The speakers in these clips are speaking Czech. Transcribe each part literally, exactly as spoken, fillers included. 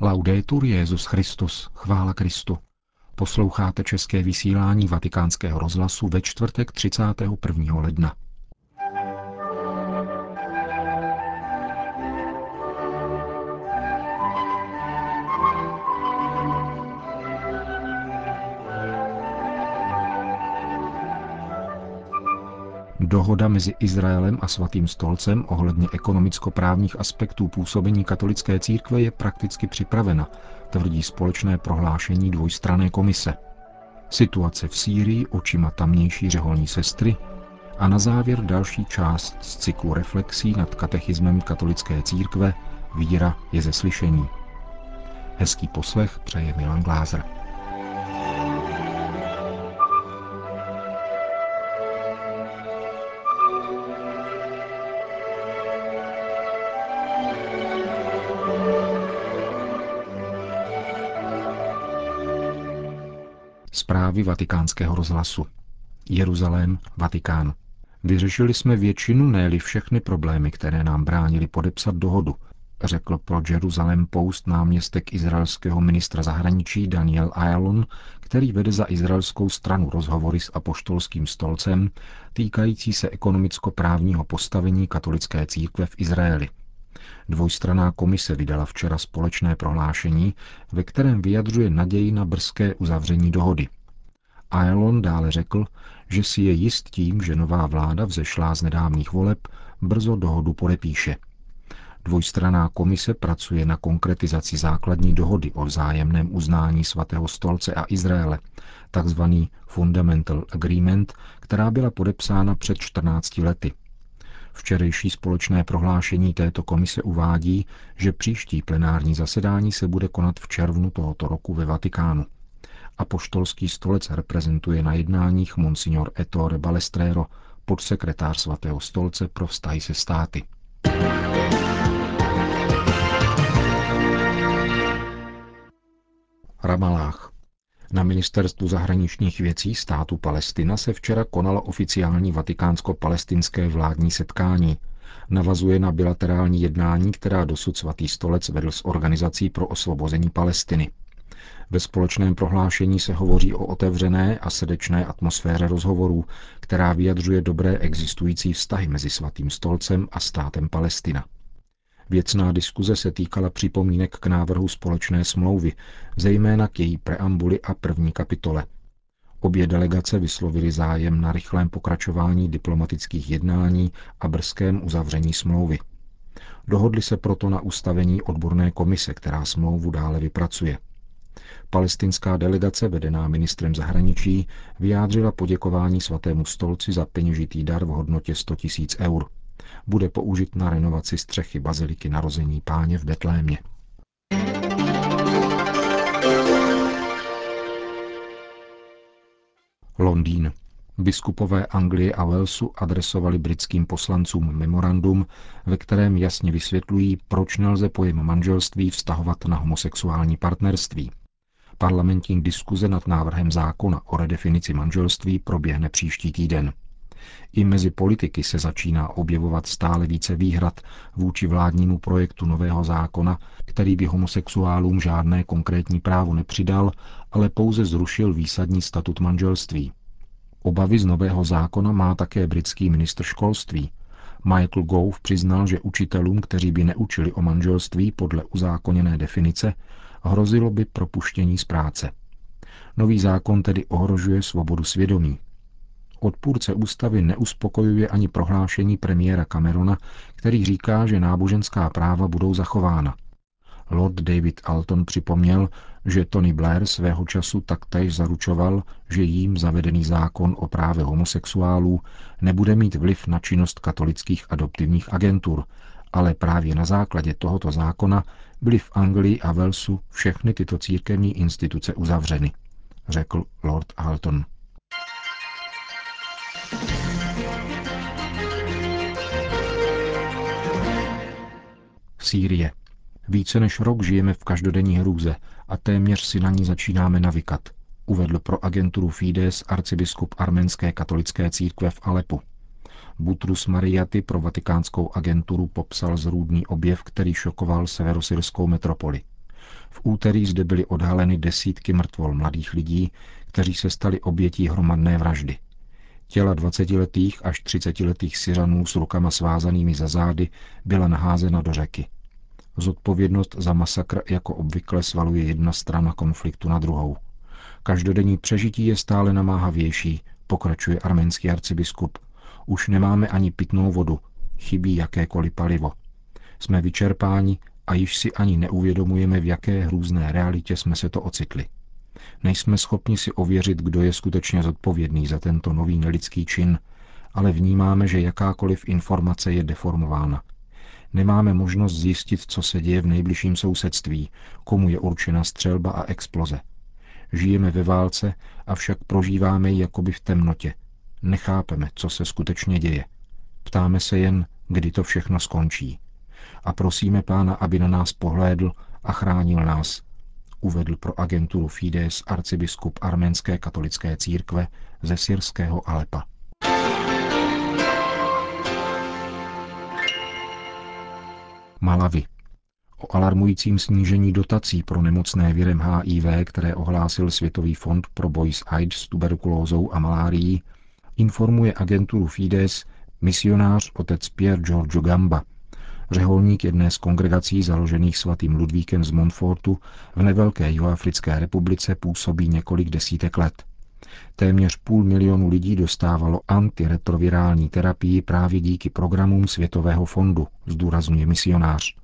Laudetur Jesus Christus, chvála Kristu. Posloucháte české vysílání Vatikánského rozhlasu ve čtvrtek třicátého prvního ledna. Dohoda mezi Izraelem a Svatým stolcem ohledně ekonomicko-právních aspektů působení katolické církve je prakticky připravena, tvrdí společné prohlášení dvojstranné komise. Situace v Sýrii očima tamnější řeholní sestry a na závěr další část z cyklu reflexí nad katechismem katolické církve Víra je ze slyšení. Hezký poslech přeje Milan Glázer. Zprávy Vatikánského rozhlasu. Jeruzalém, Vatikán. Vyřešili jsme většinu, ne-li všechny problémy, které nám bránily podepsat dohodu, řekl pro Jerusalem Post náměstek izraelského ministra zahraničí Daniel Ayalon, který vede za izraelskou stranu rozhovory s apoštolským stolcem týkající se ekonomicko-právního postavení katolické církve v Izraeli. Dvojstranná komise vydala včera společné prohlášení, ve kterém vyjadřuje naději na brzké uzavření dohody. Ayalon dále řekl, že si je jist tím, že nová vláda vzešlá z nedávných voleb brzo dohodu podepíše. Dvojstranná komise pracuje na konkretizaci základní dohody o vzájemném uznání Svatého stolce a Izraele, takzvaný Fundamental Agreement, která byla podepsána před čtrnácti lety. Včerejší společné prohlášení této komise uvádí, že příští plenární zasedání se bude konat v červnu tohoto roku ve Vatikánu. Apoštolský stolec reprezentuje na jednáních Monsignor Ettore Balestrero, podsekretář Svatého stolce pro vztahy se státy. Ramalách. Na ministerstvu zahraničních věcí státu Palestina se včera konalo oficiální vatikánsko-palestinské vládní setkání. Navazuje na bilaterální jednání, která dosud Svatý stolec vedl s Organizací pro osvobození Palestiny. Ve společném prohlášení se hovoří o otevřené a srdečné atmosféře rozhovorů, která vyjadřuje dobré existující vztahy mezi Svatým stolcem a státem Palestina. Věcná diskuze se týkala připomínek k návrhu společné smlouvy, zejména k její preambuli a první kapitole. Obě delegace vyslovily zájem na rychlém pokračování diplomatických jednání a brzkém uzavření smlouvy. Dohodli se proto na ustavení odborné komise, která smlouvu dále vypracuje. Palestinská delegace, vedená ministrem zahraničí, vyjádřila poděkování Svatému stolci za peněžitý dar v hodnotě sto tisíc eur. Bude použit na renovaci střechy baziliky Narození Páně v Betlémě. Londýn. Biskupové Anglie a Walesu adresovali britským poslancům memorandum, ve kterém jasně vysvětlují, proč nelze pojem manželství vztahovat na homosexuální partnerství. Parlamentní diskuze nad návrhem zákona o redefinici manželství proběhne příští týden. I mezi politiky se začíná objevovat stále více výhrad vůči vládnímu projektu nového zákona, který by homosexuálům žádné konkrétní právo nepřidal, ale pouze zrušil výsadní statut manželství. Obavy z nového zákona má také britský ministr školství. Michael Gove přiznal, že učitelům, kteří by neučili o manželství podle uzákoněné definice, hrozilo by propuštění z práce. Nový zákon tedy ohrožuje svobodu svědomí. Odpůrce ústavy neuspokojuje ani prohlášení premiéra Camerona, který říká, že náboženská práva budou zachována. Lord David Alton připomněl, že Tony Blair svého času taktéž zaručoval, že jím zavedený zákon o právě homosexuálů nebude mít vliv na činnost katolických adoptivních agentur, ale právě na základě tohoto zákona byly v Anglii a Walesu všechny tyto církevní instituce uzavřeny, řekl Lord Alton. Sýrie. Více než rok žijeme v každodenní hrůze a téměř si na ní začínáme navykat, uvedl pro agenturu Fides arcibiskup arménské katolické církve v Alepu. Butrus Mariaty pro vatikánskou agenturu popsal zrůdný objev, který šokoval severosyrskou metropoli. V úterý zde byly odhaleny desítky mrtvol mladých lidí, kteří se stali obětí hromadné vraždy. Těla dvacetiletých až třicetiletých Syřanů s rukama svázanými za zády byla naházena do řeky. Zodpovědnost za masakr jako obvykle svaluje jedna strana konfliktu na druhou. Každodenní přežití je stále namáhavější, pokračuje arménský arcibiskup. Už nemáme ani pitnou vodu, chybí jakékoliv palivo. Jsme vyčerpáni a již si ani neuvědomujeme, v jaké hrůzné realitě jsme se to ocitli. Nejsme schopni si ověřit, kdo je skutečně zodpovědný za tento nový nelidský čin, ale vnímáme, že jakákoliv informace je deformována. Nemáme možnost zjistit, co se děje v nejbližším sousedství, komu je určena střelba a exploze. Žijeme ve válce, avšak prožíváme ji jakoby v temnotě. Nechápeme, co se skutečně děje. Ptáme se jen, kdy to všechno skončí. A prosíme Pána, aby na nás pohlédl a chránil nás, uvedl pro agenturu Fides arcibiskup arménské katolické církve ze syrského Alepa. Malawi. O alarmujícím snížení dotací pro nemocné virem H I V, které ohlásil Světový fond pro boj s AIDS, tuberkulózou a malárií, informuje agenturu Fides misionář otec Pier Giorgio Gamba, řeholník jedné z kongregací založených svatým Ludvíkem z Montfortu v nevelké Jihoafrické republice působí několik desítek let. Téměř půl milionu lidí dostávalo antiretrovirální terapii právě díky programům Světového fondu, zdůrazňuje misionář.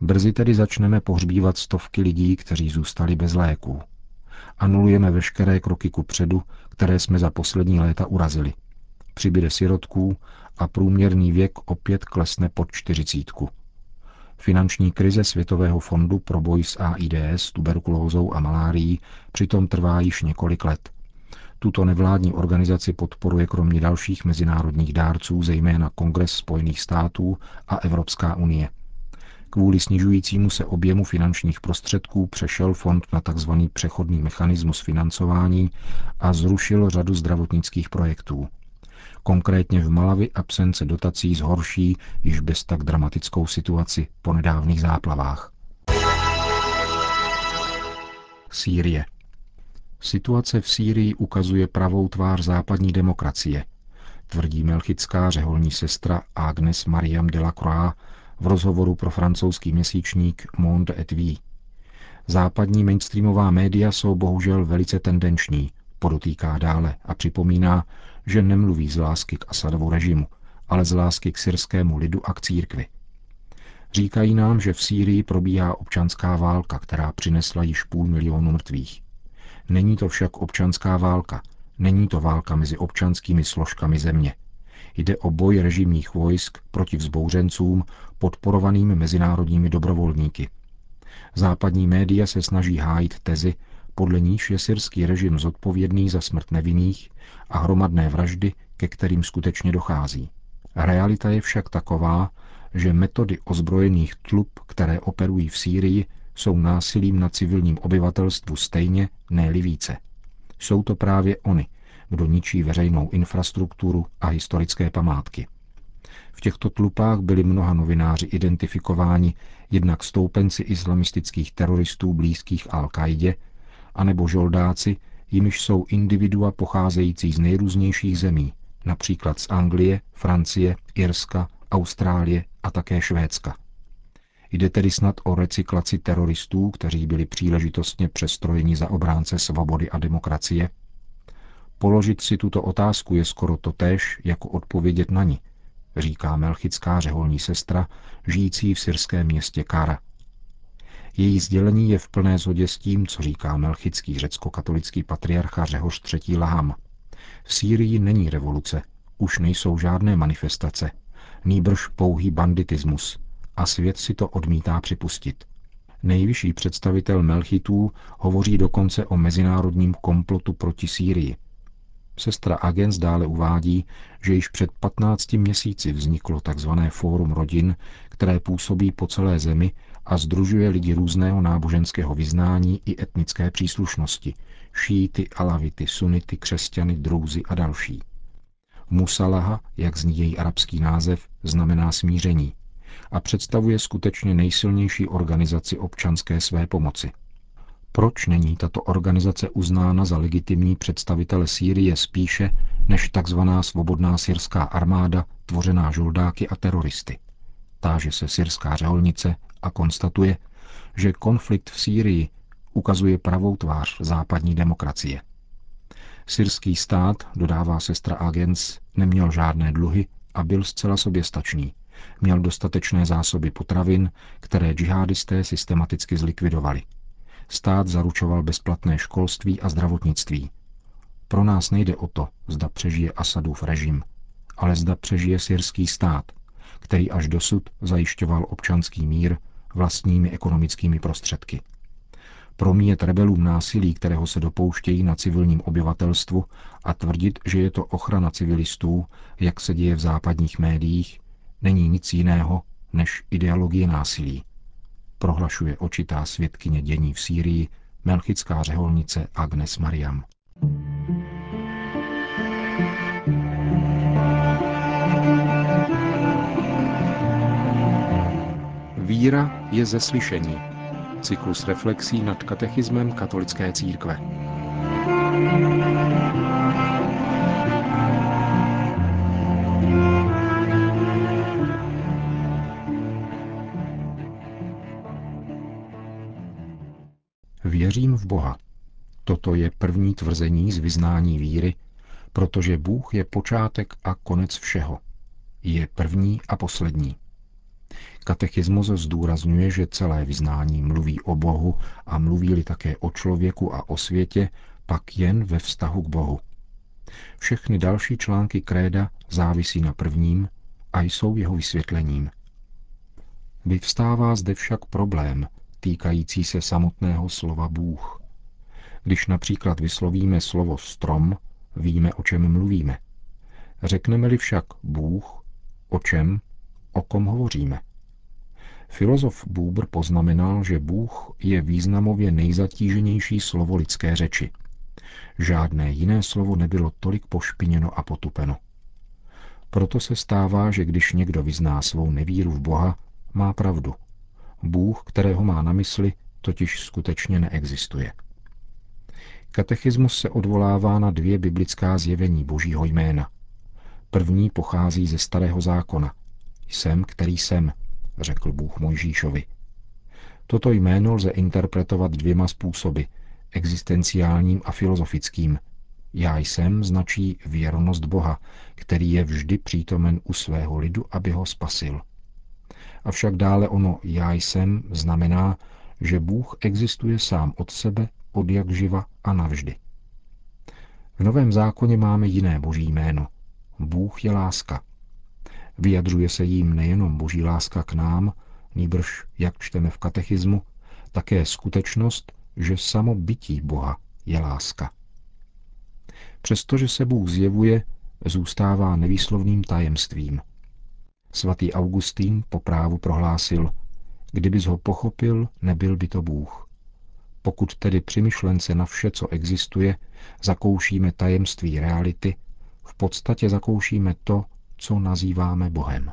Brzy tedy začneme pohřbívat stovky lidí, kteří zůstali bez léků. Anulujeme veškeré kroky kupředu, které jsme za poslední léta urazili. Přibyde sirotků a průměrný věk opět klesne pod čtyřicítku. Finanční krize Světového fondu pro boj s AIDS, tuberkulózou a malárií přitom trvá již několik let. Tuto nevládní organizaci podporuje kromě dalších mezinárodních dárců zejména Kongres Spojených států a Evropská unie. Kvůli snižujícímu se objemu finančních prostředků přešel fond na tzv. Přechodný mechanismus financování a zrušil řadu zdravotnických projektů. Konkrétně v Malawi absence dotací zhorší již bez tak dramatickou situaci po nedávných záplavách. Sýrie. Situace v Sýrii ukazuje pravou tvář západní demokracie, tvrdí melchická řeholní sestra Agnes Mariam de la Croix v rozhovoru pro francouzský měsíčník Monde et Vie. Západní mainstreamová média jsou bohužel velice tendenční, podotýká dále a připomíná, že nemluví z lásky k Asadovu režimu, ale z lásky k syrskému lidu a k církvi. Říkají nám, že v Sýrii probíhá občanská válka, která přinesla již půl milionu mrtvých. Není to však občanská válka, není to válka mezi občanskými složkami země. Jde o boj režimních vojsk proti vzbouřencům podporovaným mezinárodními dobrovolníky. Západní média se snaží hájit tezi, podle níž je syrský režim zodpovědný za smrt nevinných a hromadné vraždy, ke kterým skutečně dochází. Realita je však taková, že metody ozbrojených tlup, které operují v Sýrii, jsou násilím na civilním obyvatelstvu stejně, ne-li více. Jsou to právě oni, kdo ničí veřejnou infrastrukturu a historické památky. V těchto tlupách byli mnoha novináři identifikováni jednak stoupenci islamistických teroristů blízkých Al-Kaidě, anebo žoldáci, jimiž jsou individua pocházející z nejrůznějších zemí, například z Anglie, Francie, Irska, Austrálie a také Švédska. Jde tedy snad o recyklaci teroristů, kteří byli příležitostně přestrojeni za obránce svobody a demokracie? Položit si tuto otázku je skoro totéž, jako odpovědět na ni, říká melchická řeholní sestra, žijící v syrském městě Kára. Její sdělení je v plné shodě s tím, co říká melchický řecko-katolický patriarcha Řehoř třetí Laham. V Sýrii není revoluce, už nejsou žádné manifestace, nýbrž pouhý banditismus a svět si to odmítá připustit. Nejvyšší představitel melchitů hovoří dokonce o mezinárodním komplotu proti Sýrii. Sestra Agnes dále uvádí, že již před patnácti měsíci vzniklo tzv. Fórum rodin, které působí po celé zemi a sdružuje lidi různého náboženského vyznání i etnické příslušnosti, šíity, alavity, sunity, křesťany, drůzy a další. Musalaha, jak zní její arabský název, znamená smíření. a představuje skutečně nejsilnější organizaci občanské své pomoci. Proč není tato organizace uznána za legitimní představitele Sýrie spíše než tzv. Svobodná syrská armáda, tvořená žoldáky a teroristy? Táže se syrská řeholnice a konstatuje, že konflikt v Sýrii ukazuje pravou tvář západní demokracie. Syrský stát, dodává sestra Agnes, neměl žádné dluhy a byl zcela soběstačný. Měl dostatečné zásoby potravin, které džihadisté systematicky zlikvidovali. Stát zaručoval bezplatné školství a zdravotnictví. Pro nás nejde o to, zda přežije Asadův režim, ale zda přežije syrský stát, který až dosud zajišťoval občanský mír vlastními ekonomickými prostředky. Promíjet rebelům násilí, kterého se dopouštějí na civilním obyvatelstvu, a tvrdit, že je to ochrana civilistů, jak se děje v západních médiích, není nic jiného než ideologie násilí, prohlašuje očitá svědkyně dění v Sýrii, melchická řeholnice Agnes Mariam. Víra je ze slyšení. Cyklus reflexí nad katechismem katolické církve. Věřím v Boha. Toto je první tvrzení z vyznání víry, protože Bůh je počátek a konec všeho. Je první a poslední. Katechismus zdůrazňuje, že celé vyznání mluví o Bohu a mluví-li také o člověku a o světě, pak jen ve vztahu k Bohu. Všechny další články kréda závisí na prvním a jsou jeho vysvětlením. Vyvstává zde však problém týkající se samotného slova Bůh. Když například vyslovíme slovo strom, víme, o čem mluvíme. Řekneme-li však Bůh, o čem, o kom hovoříme? Filozof Buber poznamenal, že Bůh je významově nejzatíženější slovo lidské řeči. Žádné jiné slovo nebylo tolik pošpiněno a potupeno. Proto se stává, že když někdo vyzná svou nevíru v Boha, má pravdu. Bůh, kterého má na mysli, totiž skutečně neexistuje. Katechismus se odvolává na dvě biblická zjevení Božího jména. První pochází ze Starého zákona. Jsem, který jsem, řekl Bůh Mojžíšovi. Toto jméno lze interpretovat dvěma způsoby, existenciálním a filozofickým. Já jsem značí věrnost Boha, který je vždy přítomen u svého lidu, aby ho spasil. Avšak dále ono já jsem znamená, že Bůh existuje sám od sebe, od jak živa a navždy. V Novém zákoně máme jiné boží jméno. Bůh je láska. Vyjadřuje se jím nejenom boží láska k nám, nýbrž, jak čteme v katechismu, také skutečnost, že samo bytí Boha je láska. Přestože se Bůh zjevuje, zůstává nevýslovným tajemstvím. Svatý Augustín po právu prohlásil, kdybys ho pochopil, nebyl by to Bůh. Pokud tedy při myšlence na vše, co existuje, zakoušíme tajemství reality, v podstatě zakoušíme to, co nazýváme Bohem.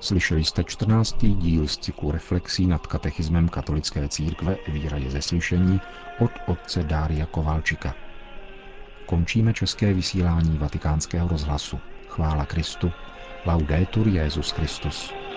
Slyšeli jste čtrnáctý díl z cyklu reflexí nad katechismem katolické církve Víra je ze slyšení od otce Dária Kovalčíka. Končíme české vysílání Vatikánského rozhlasu. Chvála Kristu. Laudetur Jesus Christus.